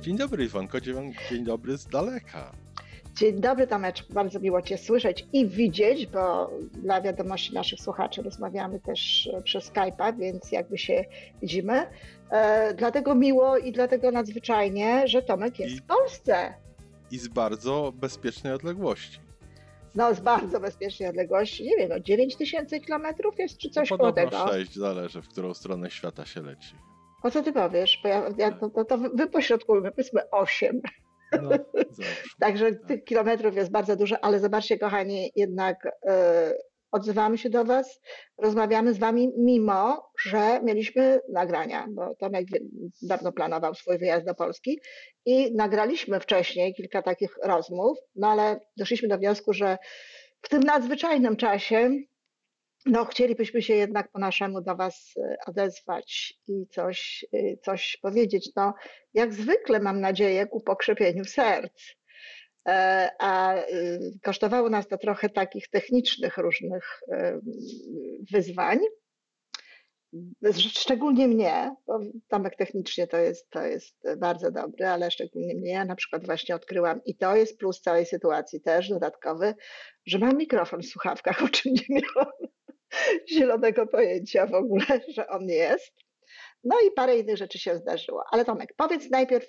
Dzień dobry, Iwonko, dzień dobry z daleka. Dzień dobry, Tomeczku, bardzo miło Cię słyszeć i widzieć, bo dla wiadomości naszych słuchaczy rozmawiamy też przez Skype'a, więc jakby się widzimy. Dlatego miło i dlatego nadzwyczajnie, że Tomek jest w Polsce. I z bardzo bezpiecznej odległości. No, z bardzo bezpiecznej odległości, nie wiem, 9 000 kilometrów jest czy coś koło tego. Podobno 6, zależy w którą stronę świata się leci. O co ty powiesz? Bo to wy pośrodkujmy, powiedzmy 8. No, także tych kilometrów jest bardzo dużo, ale zobaczcie, kochani, jednak odzywamy się do was, rozmawiamy z wami, mimo że mieliśmy nagrania, bo Tomek dawno planował swój wyjazd do Polski i nagraliśmy wcześniej kilka takich rozmów, no ale doszliśmy do wniosku, że w tym nadzwyczajnym czasie no, chcielibyśmy się jednak po naszemu do was odezwać i coś powiedzieć. No, jak zwykle mam nadzieję ku pokrzepieniu serc. A kosztowało nas to trochę takich technicznych różnych wyzwań. Szczególnie mnie, bo Tomek technicznie to jest bardzo dobry, ale szczególnie mnie, ja na przykład właśnie odkryłam, i to jest plus całej sytuacji też dodatkowy, że mam mikrofon w słuchawkach, o czym nie miałam zielonego pojęcia w ogóle, że on jest. No i parę innych rzeczy się zdarzyło. Ale Tomek, powiedz najpierw,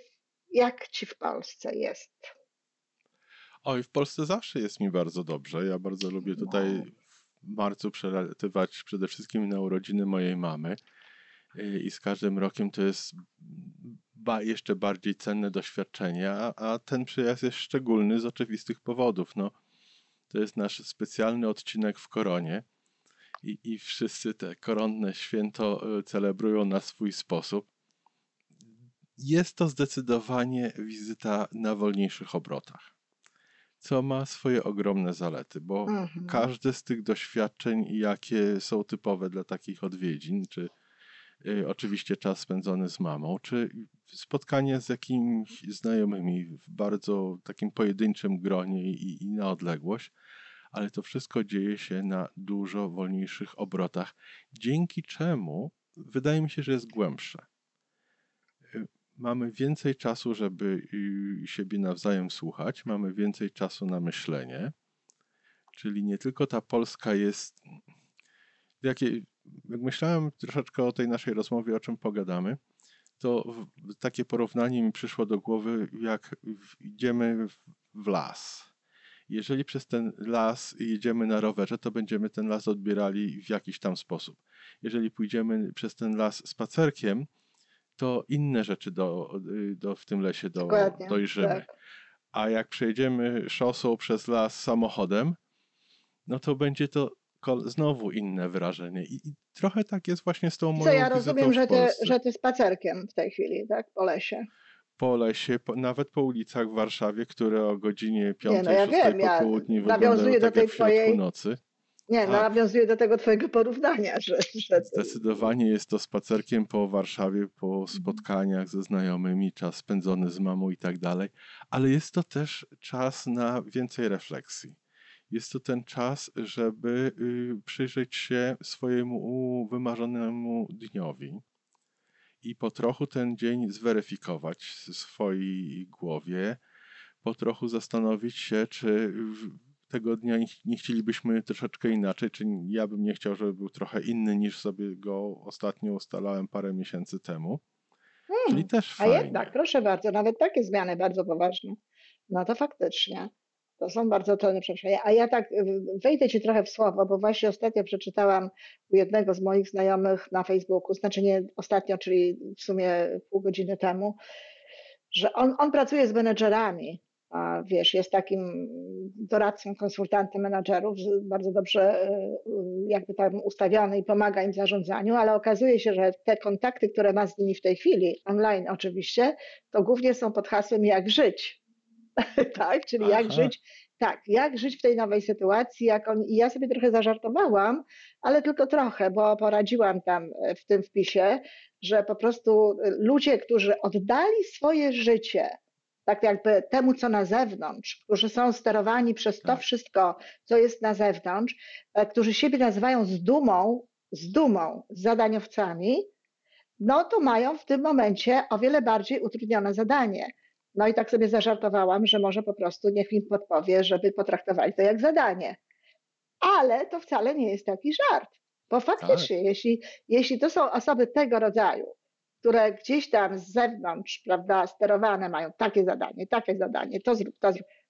jak ci w Polsce jest? Oj, w Polsce zawsze jest mi bardzo dobrze. Ja bardzo lubię tutaj w marcu przelatywać przede wszystkim na urodziny mojej mamy. I z każdym rokiem to jest jeszcze bardziej cenne doświadczenie, a ten przyjazd jest szczególny z oczywistych powodów. No, to jest nasz specjalny odcinek w koronie. I wszyscy te koronne święto celebrują na swój sposób. Jest to zdecydowanie wizyta na wolniejszych obrotach, co ma swoje ogromne zalety, bo każde z tych doświadczeń, jakie są typowe dla takich odwiedzin, czy oczywiście czas spędzony z mamą, czy spotkanie z jakimiś znajomymi w bardzo takim pojedynczym gronie i na odległość, ale to wszystko dzieje się na dużo wolniejszych obrotach, dzięki czemu wydaje mi się, że jest głębsze. Mamy więcej czasu, żeby siebie nawzajem słuchać, mamy więcej czasu na myślenie, czyli nie tylko ta Polska jest... Jak myślałem troszeczkę o tej naszej rozmowie, o czym pogadamy, to takie porównanie mi przyszło do głowy, jak idziemy w las. Jeżeli przez ten las jedziemy na rowerze, to będziemy ten las odbierali w jakiś tam sposób. Jeżeli pójdziemy przez ten las spacerkiem, to inne rzeczy w tym lesie dojrzymy. Tak. A jak przejedziemy szosą przez las samochodem, no to będzie to znowu inne wrażenie. I trochę tak jest właśnie z tą moją wizytą w Polsce. Ja rozumiem, że ty spacerkiem w tej chwili, tak, po lesie. Po lesie, nawet po ulicach w Warszawie, które o godzinie 5:00, 6:00 po południu wyglądają tak jak w środku nocy. Nie, nawiązuje do tego twojego porównania. Że zdecydowanie jest to spacerkiem po Warszawie, po spotkaniach ze znajomymi, czas spędzony z mamą i tak dalej, ale jest to też czas na więcej refleksji. Jest to ten czas, żeby przyjrzeć się swojemu wymarzonemu dniowi i po trochu ten dzień zweryfikować w swojej głowie, po trochu zastanowić się, czy tego dnia nie chcielibyśmy troszeczkę inaczej, czy ja bym nie chciał, żeby był trochę inny niż sobie go ostatnio ustalałem parę miesięcy temu. Czyli też fajnie. A jednak, proszę bardzo, nawet takie zmiany bardzo poważne. No to faktycznie. To są bardzo trudne przeżycia. A ja tak wejdę ci trochę w słowo, bo właśnie ostatnio przeczytałam u jednego z moich znajomych na Facebooku, znaczy nie ostatnio, czyli w sumie pół godziny temu, że on pracuje z menedżerami. A wiesz, jest takim doradcą, konsultantem menedżerów, bardzo dobrze jakby tam ustawiony i pomaga im w zarządzaniu, ale okazuje się, że te kontakty, które ma z nimi w tej chwili, online oczywiście, to głównie są pod hasłem jak żyć. Tak, czyli jak żyć w tej nowej sytuacji, i ja sobie trochę zażartowałam, ale tylko trochę, bo poradziłam tam w tym wpisie, że po prostu ludzie, którzy oddali swoje życie tak jakby temu, co na zewnątrz, którzy są sterowani przez to wszystko, co jest na zewnątrz, którzy siebie nazywają z dumą, zadaniowcami, no to mają w tym momencie o wiele bardziej utrudnione zadanie. No i tak sobie zażartowałam, że może po prostu niech im podpowie, żeby potraktowali to jak zadanie. Ale to wcale nie jest taki żart, bo faktycznie, jeśli to są osoby tego rodzaju, które gdzieś tam z zewnątrz, prawda, sterowane mają takie zadanie, to zrób,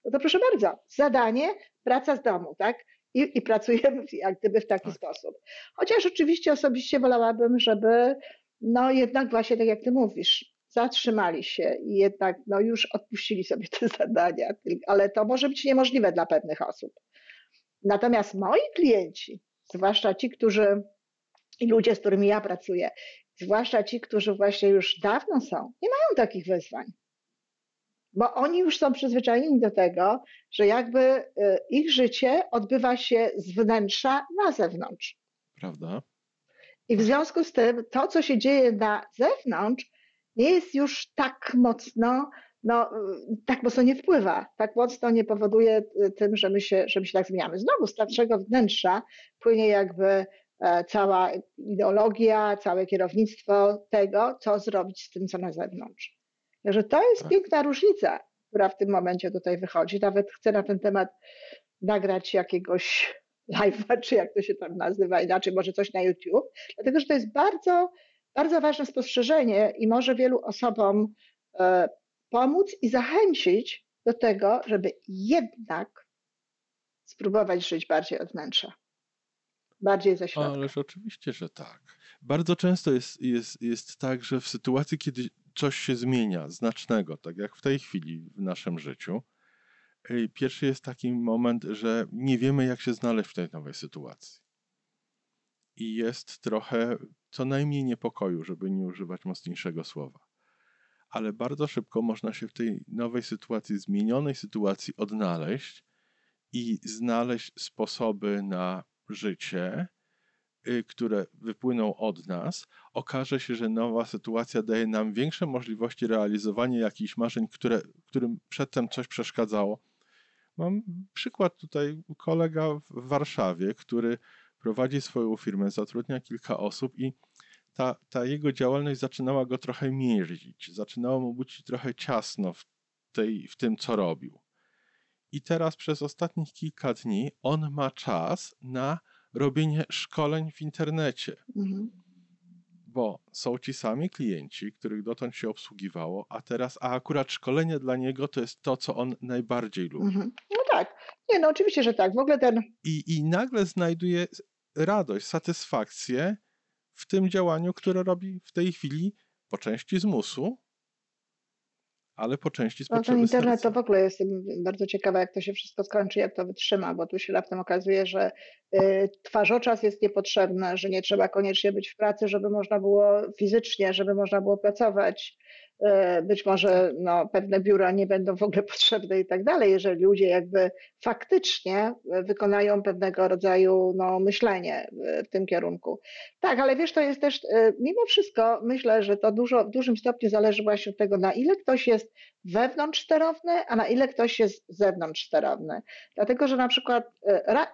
no to proszę bardzo, zadanie, praca z domu, tak? I pracujemy jak gdyby w taki sposób. Chociaż oczywiście osobiście wolałabym, żeby no jednak właśnie tak jak ty mówisz, zatrzymali się i jednak no już odpuścili sobie te zadania, ale to może być niemożliwe dla pewnych osób. Natomiast moi klienci, zwłaszcza ci, którzy i ludzie, z którymi ja pracuję, zwłaszcza ci, którzy właśnie już dawno są, nie mają takich wyzwań. Bo oni już są przyzwyczajeni do tego, że jakby ich życie odbywa się z wnętrza na zewnątrz. Prawda. I w związku z tym to, co się dzieje na zewnątrz, nie jest już tak mocno, no tak mocno nie wpływa, tak mocno nie powoduje tym, że my się tak zmieniamy. Znowu z naszego wnętrza płynie jakby cała ideologia, całe kierownictwo tego, co zrobić z tym, co na zewnątrz. Także to jest piękna różnica, która w tym momencie tutaj wychodzi. Nawet chcę na ten temat nagrać jakiegoś live'a, czy jak to się tam nazywa inaczej, może coś na YouTube, dlatego że to jest bardzo, bardzo ważne spostrzeżenie i może wielu osobom pomóc i zachęcić do tego, żeby jednak spróbować żyć bardziej od wnętrza. Bardziej ze środka. Ależ oczywiście, że tak. Bardzo często jest tak, że w sytuacji, kiedy coś się zmienia znacznego, tak jak w tej chwili w naszym życiu, pierwszy jest taki moment, że nie wiemy, jak się znaleźć w tej nowej sytuacji. I jest trochę co najmniej niepokoju, żeby nie używać mocniejszego słowa. Ale bardzo szybko można się w tej nowej sytuacji, zmienionej sytuacji odnaleźć i znaleźć sposoby na życie, które wypłyną od nas. Okaże się, że nowa sytuacja daje nam większe możliwości realizowania jakichś marzeń, którym przedtem coś przeszkadzało. Mam przykład tutaj, kolega w Warszawie, który prowadzi swoją firmę, zatrudnia kilka osób i ta jego działalność zaczynała go trochę mierzyć, zaczynało mu być trochę ciasno w tym, co robił. I teraz przez ostatnich kilka dni on ma czas na robienie szkoleń w internecie, bo są ci sami klienci, których dotąd się obsługiwało, a akurat szkolenie dla niego to jest to, co on najbardziej lubi. No tak, nie, no oczywiście, że tak. W ogóle ten... I nagle znajduje radość, satysfakcję w tym działaniu, które robi w tej chwili po części z musu, ale po części z potrzeby serca. Internet to w ogóle jestem bardzo ciekawa, jak to się wszystko skończy, jak to wytrzyma, bo tu się raptem okazuje, że twarzoczas jest niepotrzebny, że nie trzeba koniecznie być w pracy, żeby można było fizycznie, żeby można było pracować. Być może no, pewne biura nie będą w ogóle potrzebne i tak dalej, jeżeli ludzie jakby faktycznie wykonają pewnego rodzaju no, myślenie w tym kierunku. Tak, ale wiesz, to jest też, mimo wszystko myślę, że to w dużym stopniu zależy właśnie od tego, na ile ktoś jest wewnątrz sterowny, a na ile ktoś jest z zewnątrz sterowny. Dlatego, że na przykład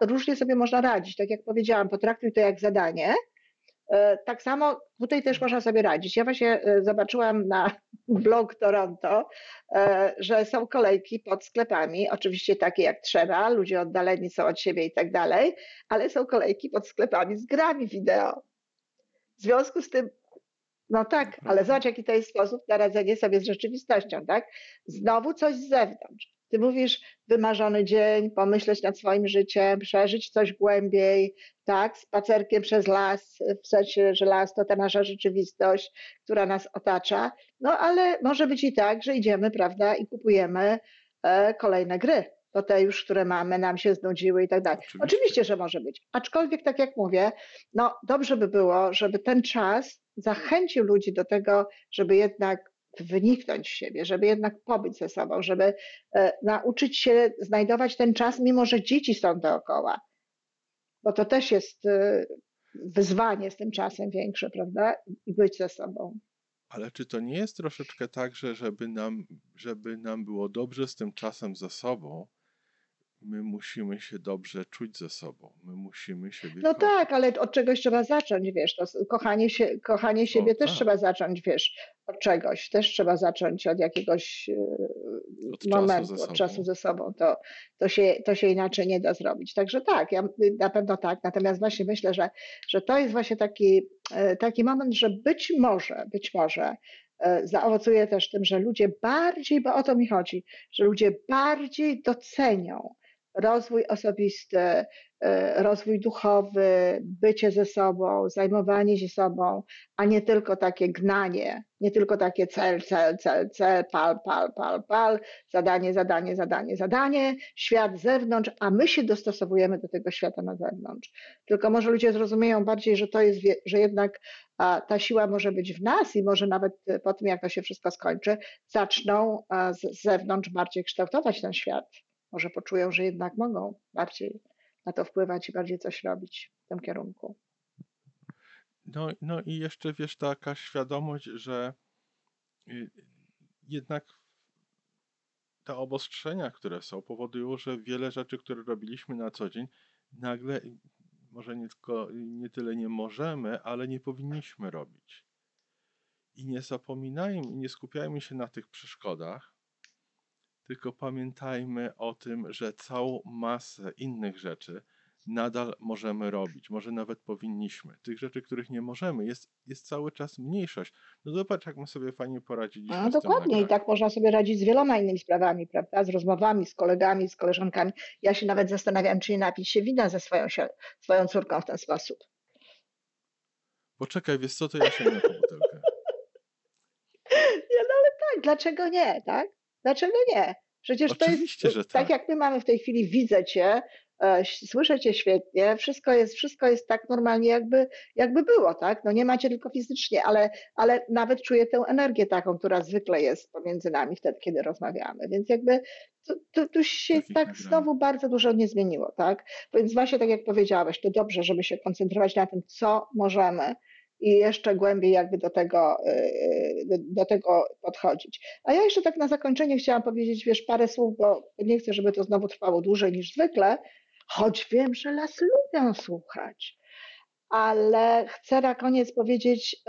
różnie sobie można radzić, tak jak powiedziałam, potraktuj to jak zadanie. Tak samo tutaj też można sobie radzić. Ja właśnie zobaczyłam na blog Toronto, że są kolejki pod sklepami, oczywiście takie jak trzeba, ludzie oddaleni są od siebie i tak dalej, ale są kolejki pod sklepami z grami wideo. W związku z tym, no tak, ale zobacz jaki to jest sposób na radzenie sobie z rzeczywistością, tak? Znowu coś z zewnątrz. Ty mówisz wymarzony dzień, pomyśleć nad swoim życiem, przeżyć coś głębiej, tak, spacerkiem przez las, w sensie, że las to ta nasza rzeczywistość, która nas otacza, no ale może być i tak, że idziemy, prawda, i kupujemy kolejne gry, bo te już, które mamy, nam się znudziły i tak dalej. Oczywiście, że może być, aczkolwiek tak jak mówię, no dobrze by było, żeby ten czas zachęcił ludzi do tego, żeby jednak wyniknąć z siebie, żeby jednak pobyć ze sobą, żeby nauczyć się znajdować ten czas, mimo że dzieci są dookoła. Bo to też jest wyzwanie z tym czasem większe, prawda? I być ze sobą. Ale czy to nie jest troszeczkę tak, że żeby nam było dobrze z tym czasem ze sobą, My musimy się dobrze czuć ze sobą. My musimy siebie kochać. Tak, ale od czegoś trzeba zacząć, wiesz. To kochanie siebie też trzeba zacząć, wiesz. Od czegoś. Też trzeba zacząć od jakiegoś momentu, od czasu ze sobą. To się inaczej nie da zrobić. Także tak, ja na pewno tak. Natomiast właśnie myślę, że to jest właśnie taki moment, że być może zaowocuje też tym, że ludzie bardziej, bo o to mi chodzi, że ludzie bardziej docenią rozwój osobisty, rozwój duchowy, bycie ze sobą, zajmowanie się sobą, a nie tylko takie gnanie, nie tylko takie cel, pal, zadanie, świat zewnątrz, a my się dostosowujemy do tego świata na zewnątrz. Tylko może ludzie zrozumieją bardziej, że to jest, że jednak ta siła może być w nas i może nawet po tym, jak to się wszystko skończy, zaczną z zewnątrz bardziej kształtować ten świat. Może poczują, że jednak mogą bardziej na to wpływać i bardziej coś robić w tym kierunku. No i jeszcze, wiesz, taka świadomość, że jednak te obostrzenia, które są, powodują, że wiele rzeczy, które robiliśmy na co dzień, nagle może nie tyle nie możemy, ale nie powinniśmy robić. I nie zapominajmy, nie skupiajmy się na tych przeszkodach, tylko pamiętajmy o tym, że całą masę innych rzeczy nadal możemy robić, może nawet powinniśmy. Tych rzeczy, których nie możemy, jest cały czas mniejszość. No zobacz, jak my sobie fajnie poradziliśmy. No dokładnie, i tak można sobie radzić z wieloma innymi sprawami, prawda? Z rozmowami, z kolegami, z koleżankami. Ja się nawet zastanawiam, czy nie napić się wina ze swoją córką w ten sposób. Poczekaj, wiesz co, to ja się nie po butelkę. No ale tak, dlaczego nie, tak? Dlaczego nie? Przecież oczywiście, to jest tak, jak my mamy w tej chwili, widzę cię, słyszę cię świetnie, wszystko jest tak normalnie, jakby było, tak? No nie macie tylko fizycznie, ale nawet czuję tę energię taką, która zwykle jest pomiędzy nami wtedy, kiedy rozmawiamy. Więc jakby tu się tak znowu bardzo dużo nie zmieniło, tak? Więc właśnie tak jak powiedziałeś, to dobrze, żeby się koncentrować na tym, co możemy. I jeszcze głębiej jakby do tego podchodzić. A ja jeszcze tak na zakończenie chciałam powiedzieć, wiesz, parę słów, bo nie chcę, żeby to znowu trwało dłużej niż zwykle, choć wiem, że las lubią słuchać. Ale chcę na koniec powiedzieć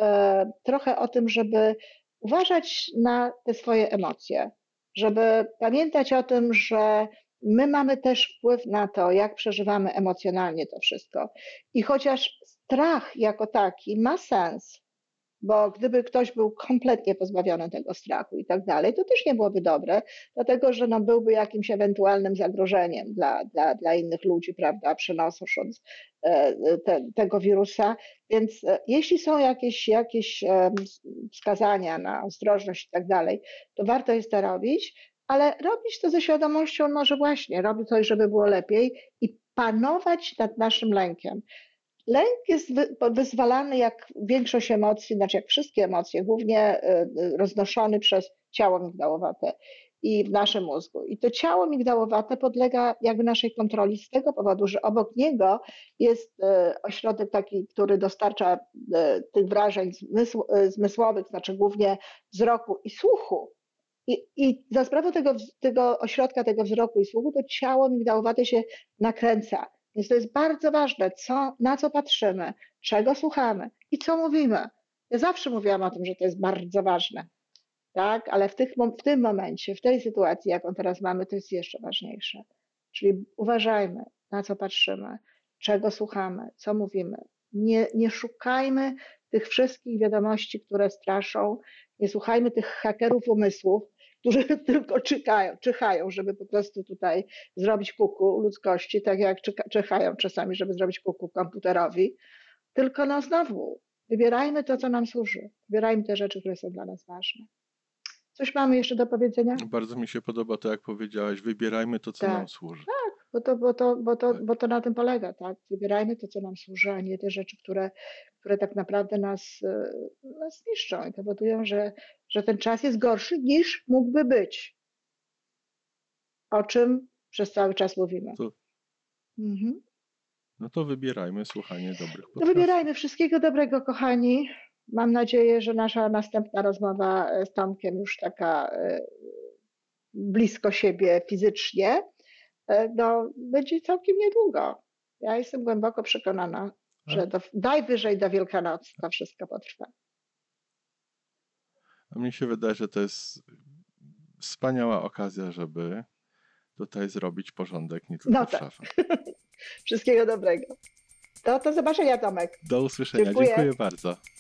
trochę o tym, żeby uważać na te swoje emocje, żeby pamiętać o tym, że my mamy też wpływ na to, jak przeżywamy emocjonalnie to wszystko. I chociaż strach jako taki ma sens, bo gdyby ktoś był kompletnie pozbawiony tego strachu i tak dalej, to też nie byłoby dobre, dlatego że no byłby jakimś ewentualnym zagrożeniem dla innych ludzi, prawda, przenosząc tego wirusa. Więc jeśli są jakieś wskazania na ostrożność i tak dalej, to warto jest to robić, ale robić to ze świadomością, no, że właśnie robi coś, żeby było lepiej i panować nad naszym lękiem. Lęk jest wyzwalany jak większość emocji, znaczy jak wszystkie emocje, głównie roznoszony przez ciało migdałowate i w naszym mózgu. I to ciało migdałowate podlega jakby naszej kontroli z tego powodu, że obok niego jest ośrodek taki, który dostarcza tych wrażeń zmysłowych, znaczy głównie wzroku i słuchu. I za sprawą tego ośrodka, tego wzroku i słuchu, to ciało migdałowate się nakręca. Więc to jest bardzo ważne, na co patrzymy, czego słuchamy i co mówimy. Ja zawsze mówiłam o tym, że to jest bardzo ważne, tak? Ale w tym momencie, w tej sytuacji, jaką teraz mamy, to jest jeszcze ważniejsze. Czyli uważajmy, na co patrzymy, czego słuchamy, co mówimy. Nie szukajmy tych wszystkich wiadomości, które straszą, nie słuchajmy tych hakerów umysłów, którzy tylko czyhają, żeby po prostu tutaj zrobić kuku ludzkości, tak jak czyhają czasami, żeby zrobić kuku komputerowi. Tylko no znowu, wybierajmy to, co nam służy. Wybierajmy te rzeczy, które są dla nas ważne. Coś mamy jeszcze do powiedzenia? Bardzo mi się podoba to, jak powiedziałaś, wybierajmy to, co nam służy. Tak, bo to na tym polega, tak? Wybierajmy to, co nam służy, a nie te rzeczy, które tak naprawdę nas niszczą i powodują, że ten czas jest gorszy niż mógłby być. O czym przez cały czas mówimy. No to wybierajmy słuchanie dobrych podcastów. No wybierajmy wszystkiego dobrego, kochani. Mam nadzieję, że nasza następna rozmowa z Tomkiem już taka blisko siebie fizycznie no, będzie całkiem niedługo. Ja jestem głęboko przekonana, że najwyżej do Wielkanocy to wszystko potrwa. A mnie się wydaje, że to jest wspaniała okazja, żeby tutaj zrobić porządek, nie tylko w szafach. Wszystkiego dobrego. To do zobaczenia, Tomek. Do usłyszenia. Dziękuję bardzo.